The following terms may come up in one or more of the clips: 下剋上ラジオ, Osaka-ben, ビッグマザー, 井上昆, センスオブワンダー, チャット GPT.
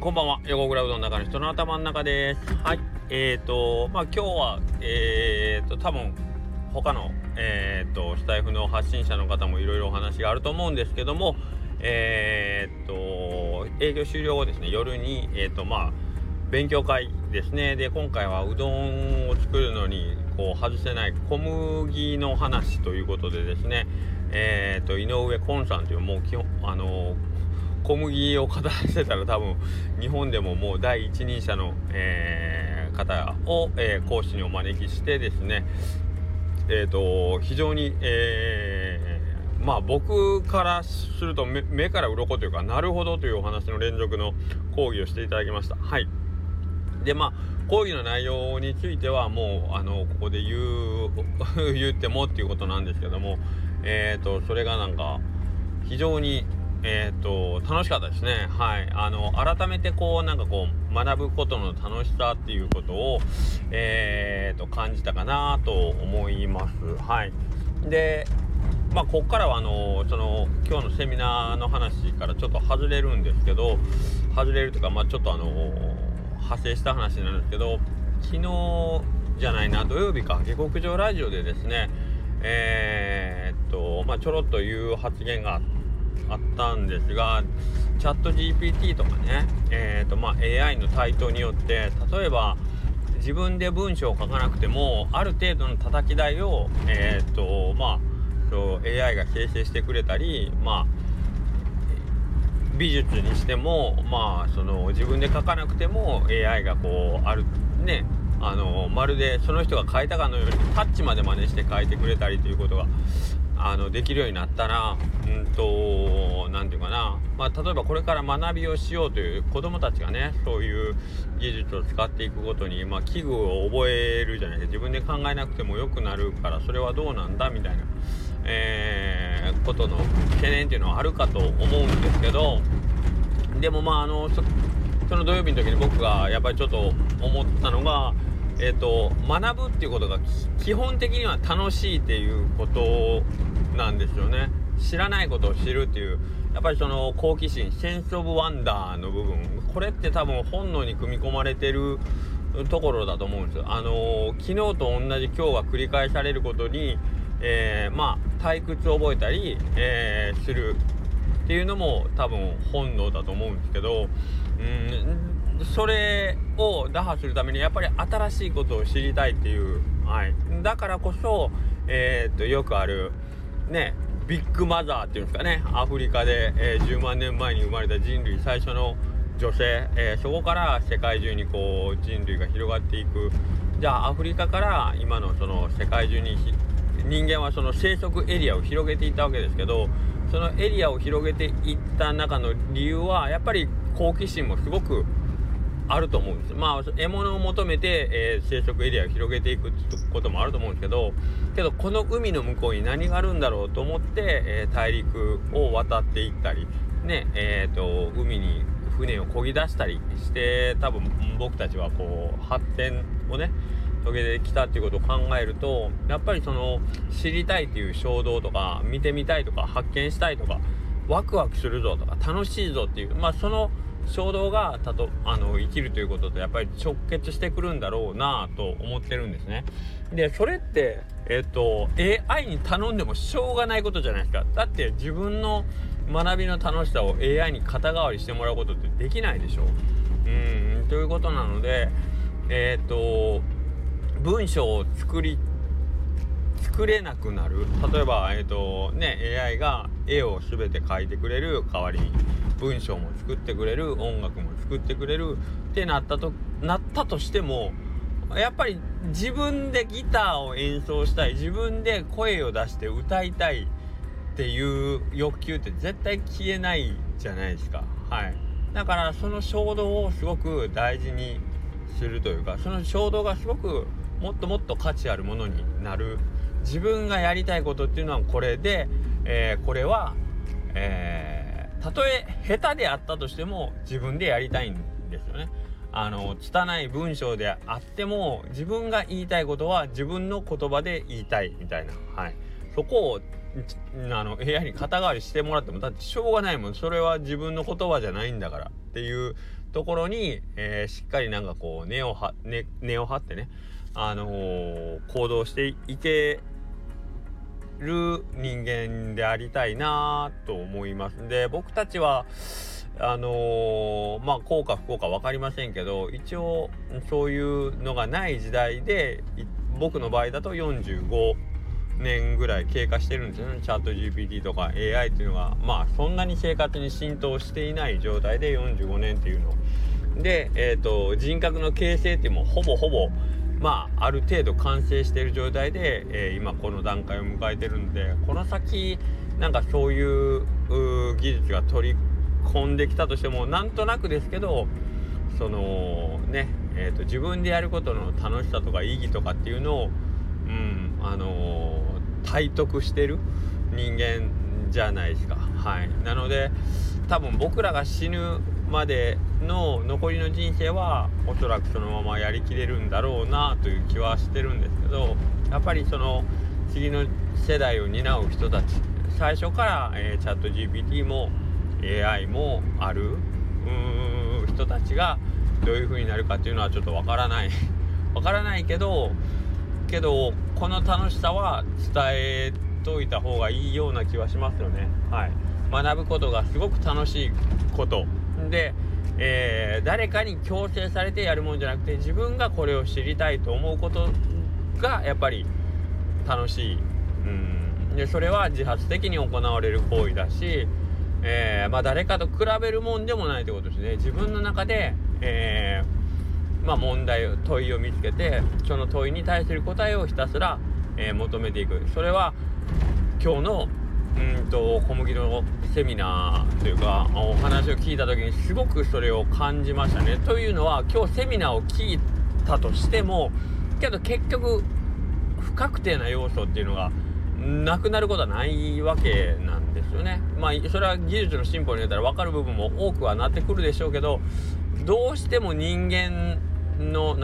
こんばんは。横倉うどんの中の人の頭の中です。はい、今日は多分他のスタイフの発信者の方もいろいろお話があると思うんですけども、営業終了後ですね、夜に勉強会ですね。で、今回はうどんを作るのに外せない小麦の話ということでですね、井上昆さんというもう基本小麦を語らせたら多分日本でももう第一人者の、方を、講師にお招きしてですね、非常に、僕からすると 目から鱗というか、なるほどというお話の連続の講義をしていただきました。はい。で、講義の内容についてはもうここで言ってもっていうことなんですけども、それがなんか非常に楽しかったですね。はい。改めて学ぶことの楽しさっていうことを、感じたかなと思います。はい。で、ここからは今日のセミナーの話からちょっと外れるんですけど、外れるというか、ちょっと派生した話なんですけど、昨日じゃないな、土曜日か、下剋上ラジオでですね、ちょろっと言う発言があったんですが、チャット GPT とかね、AI の台頭によって、例えば自分で文章を書かなくてもある程度の叩き台を、AI が生成してくれたり、美術にしても、自分で書かなくても AI がまるでその人が書いたかのようにタッチまで真似して書いてくれたりということができるようになったら、なんていうかな、例えばこれから学びをしようという子どもたちがね、そういう技術を使っていくごとに、器具を覚えるじゃないですか。自分で考えなくてもよくなるから、それはどうなんだみたいな、ことの懸念っていうのはあるかと思うんですけど、でもその土曜日の時に僕がやっぱりちょっと思ったのが、学ぶっていうことが基本的には楽しいっていうことなんですよね。知らないことを知るっていう、やっぱりその好奇心、センスオブワンダーの部分、これって多分本能に組み込まれてるところだと思うんですよ。昨日と同じ今日が繰り返されることに、退屈を覚えたり、するっていうのも多分本能だと思うんですけど、それを打破するためにやっぱり新しいことを知りたいっていう、はい、だからこそ、よくあるね、ビッグマザーっていうんですかね、アフリカで、10万年前に生まれた人類最初の女性、そこから世界中に人類が広がっていく。じゃあアフリカから今のその世界中に人間はその生息エリアを広げていったわけですけど、そのエリアを広げていった中の理由はやっぱり好奇心もすごくあると思うんです。獲物を求めて、生息エリアを広げていくってこともあると思うんですけど、この海の向こうに何があるんだろうと思って、大陸を渡っていったり、ね、海に船を漕ぎ出したりして、多分僕たちは発展をね遂げてきたっていうことを考えると、やっぱりその知りたいっていう衝動とか、見てみたいとか、発見したいとか、ワクワクするぞとか、楽しいぞっていう、その衝動が生きるということとやっぱり直結してくるんだろうなと思ってるんですね。で、それって、AI に頼んでもしょうがないことじゃないですか。だって自分の学びの楽しさを AI に肩代わりしてもらうことってできないでしょ。ということなので、文章を作れなくなる。例えば、AI が絵を全て描いてくれる代わりに文章も作ってくれる、音楽も作ってくれるってなったとしても、やっぱり自分でギターを演奏したい、自分で声を出して歌いたいっていう欲求って絶対消えないじゃないですか。はい。だからその衝動をすごく大事にするというか、その衝動がすごくもっともっと価値あるものになる。自分がやりたいことっていうのはこれで、これは、たとえ下手であったとしても自分でやりたいんですよね。拙い文章であっても自分が言いたいことは自分の言葉で言いたいみたいな、はい、そこをAI に肩代わりしてもらってもだってしょうがないもん。それは自分の言葉じゃないんだからっていうところに、しっかりなんかこう根を張ってね、行動していける人間でありたいなと思います。で、僕たちはまあ幸か不幸か分かりませんけど、一応そういうのがない時代で、僕の場合だと45年ぐらい経過してるんですよね。チャット GPT とか AI っていうのがまあそんなに生活に浸透していない状態で45年っていうので、人格の形成ってもうほぼまあある程度完成している状態で、今この段階を迎えてるんで、この先なんかそういう技術が取り込んできたとしても、なんとなくですけどそのね、自分でやることの楽しさとか意義とかっていうのを、体得してる人間じゃないですか。はい。なので多分僕らが死ぬまでの残りの人生はおそらくそのままやりきれるんだろうなという気はしてるんですけど、やっぱりその次の世代を担う人たち、最初から、チャット GPT も AI もある人たちがどういう風になるかっていうのはちょっとわからないけどこの楽しさは伝えといた方がいいような気はしますよね。はい。学ぶことがすごく楽しいことで、誰かに強制されてやるもんじゃなくて、自分がこれを知りたいと思うことがやっぱり楽しい。で、それは自発的に行われる行為だし、誰かと比べるもんでもないということですね。自分の中で、問いを見つけて、その問いに対する答えをひたすら、求めていく。それは今日の小麦のセミナーというかお話を聞いた時にすごくそれを感じましたね。というのは、今日セミナーを聞いたとしてもけど結局不確定な要素っていうのがなくなることはないわけなんですよね。まあそれは技術の進歩によったら分かる部分も多くはなってくるでしょうけど、どうしても人間の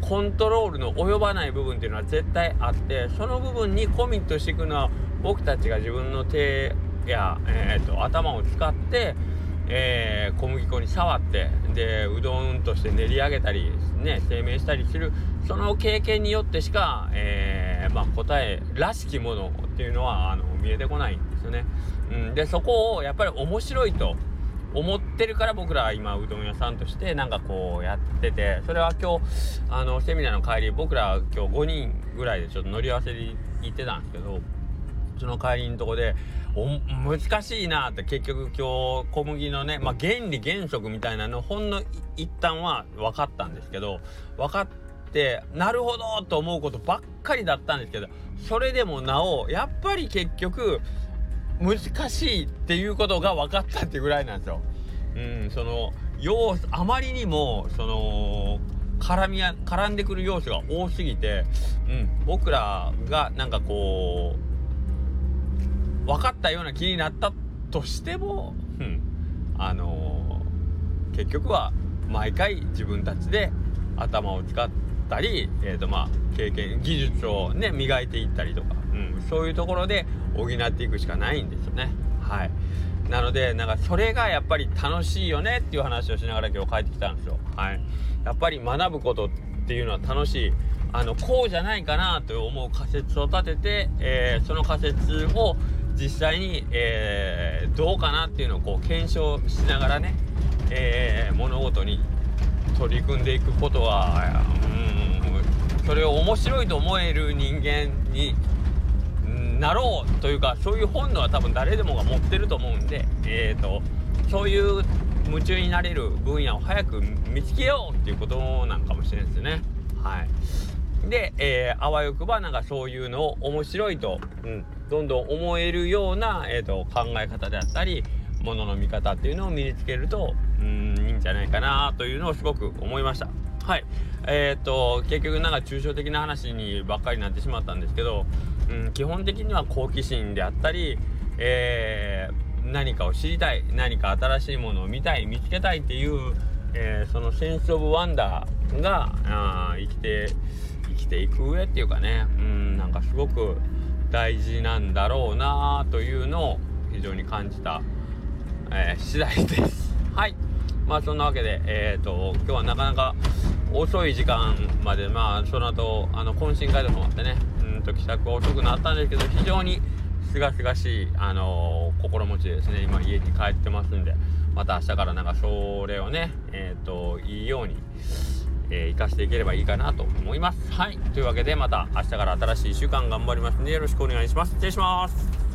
コントロールの及ばない部分っていうのは絶対あって、その部分にコミットしていくのは僕たちが自分の手や、頭を使って、小麦粉に触って、でうどんとして練り上げたり、ね、製麺したりするその経験によってしか、答えらしきものっていうのは見えてこないんですよね。でそこをやっぱり面白いと思ってるから、僕らは今うどん屋さんとしてなんかこうやってて、それは今日セミナーの帰り、僕ら今日5人ぐらいでちょっと乗り合わせで行ってたんですけど、その帰りのとこで難しいなって、結局今日小麦のね、原理原則みたいなのほんの一端は分かったんですけど、分かってなるほどと思うことばっかりだったんですけど、それでもなおやっぱり結局難しいっていうことが分かったってぐらいなんですよ。その要素、あまりにもその絡んでくる要素が多すぎて、僕らがなんかこう分かったような気になったとしても、結局は毎回自分たちで頭を使ったり、経験、技術をね磨いていったりとか、そういうところで補っていくしかないんですよね。はい。なのでなんかそれがやっぱり楽しいよねっていう話をしながら今日帰ってきたんですよ。はい。やっぱり学ぶことっていうのは楽しい。こうじゃないかなと思う仮説を立てて、その仮説を実際に、どうかなっていうのをこう検証しながらね、物事に取り組んでいくことは、それを面白いと思える人間になろうというか、そういう本能は多分誰でもが持ってると思うんで、そういう夢中になれる分野を早く見つけようっていうことなんかもしれないですよね。はい。で、あわよくばなんかそういうのを面白いと、どんどん思えるような、考え方であったり、ものの見方っていうのを身につけるといいんじゃないかなというのをすごく思いました。はい。結局なんか抽象的な話にばっかりなってしまったんですけど、基本的には好奇心であったり、何かを知りたい、何か新しいものを見たい、見つけたいっていう、そのセンスオブワンダーが生きていく上っていうかね、なんかすごく大事なんだろうなというのを非常に感じた、次第です。はい。まあそんなわけで、今日はなかなか遅い時間まで、まあその後懇親会でもあってね、帰宅遅くなったんですけど、非常にすがすがしい、心持ちでですね、今家に帰ってますんで、また明日からなんかそれをね、いいように、生かしていければいいかなと思います。はい、というわけでまた明日から新しい1週間頑張りますんで、よろしくお願いします。失礼します。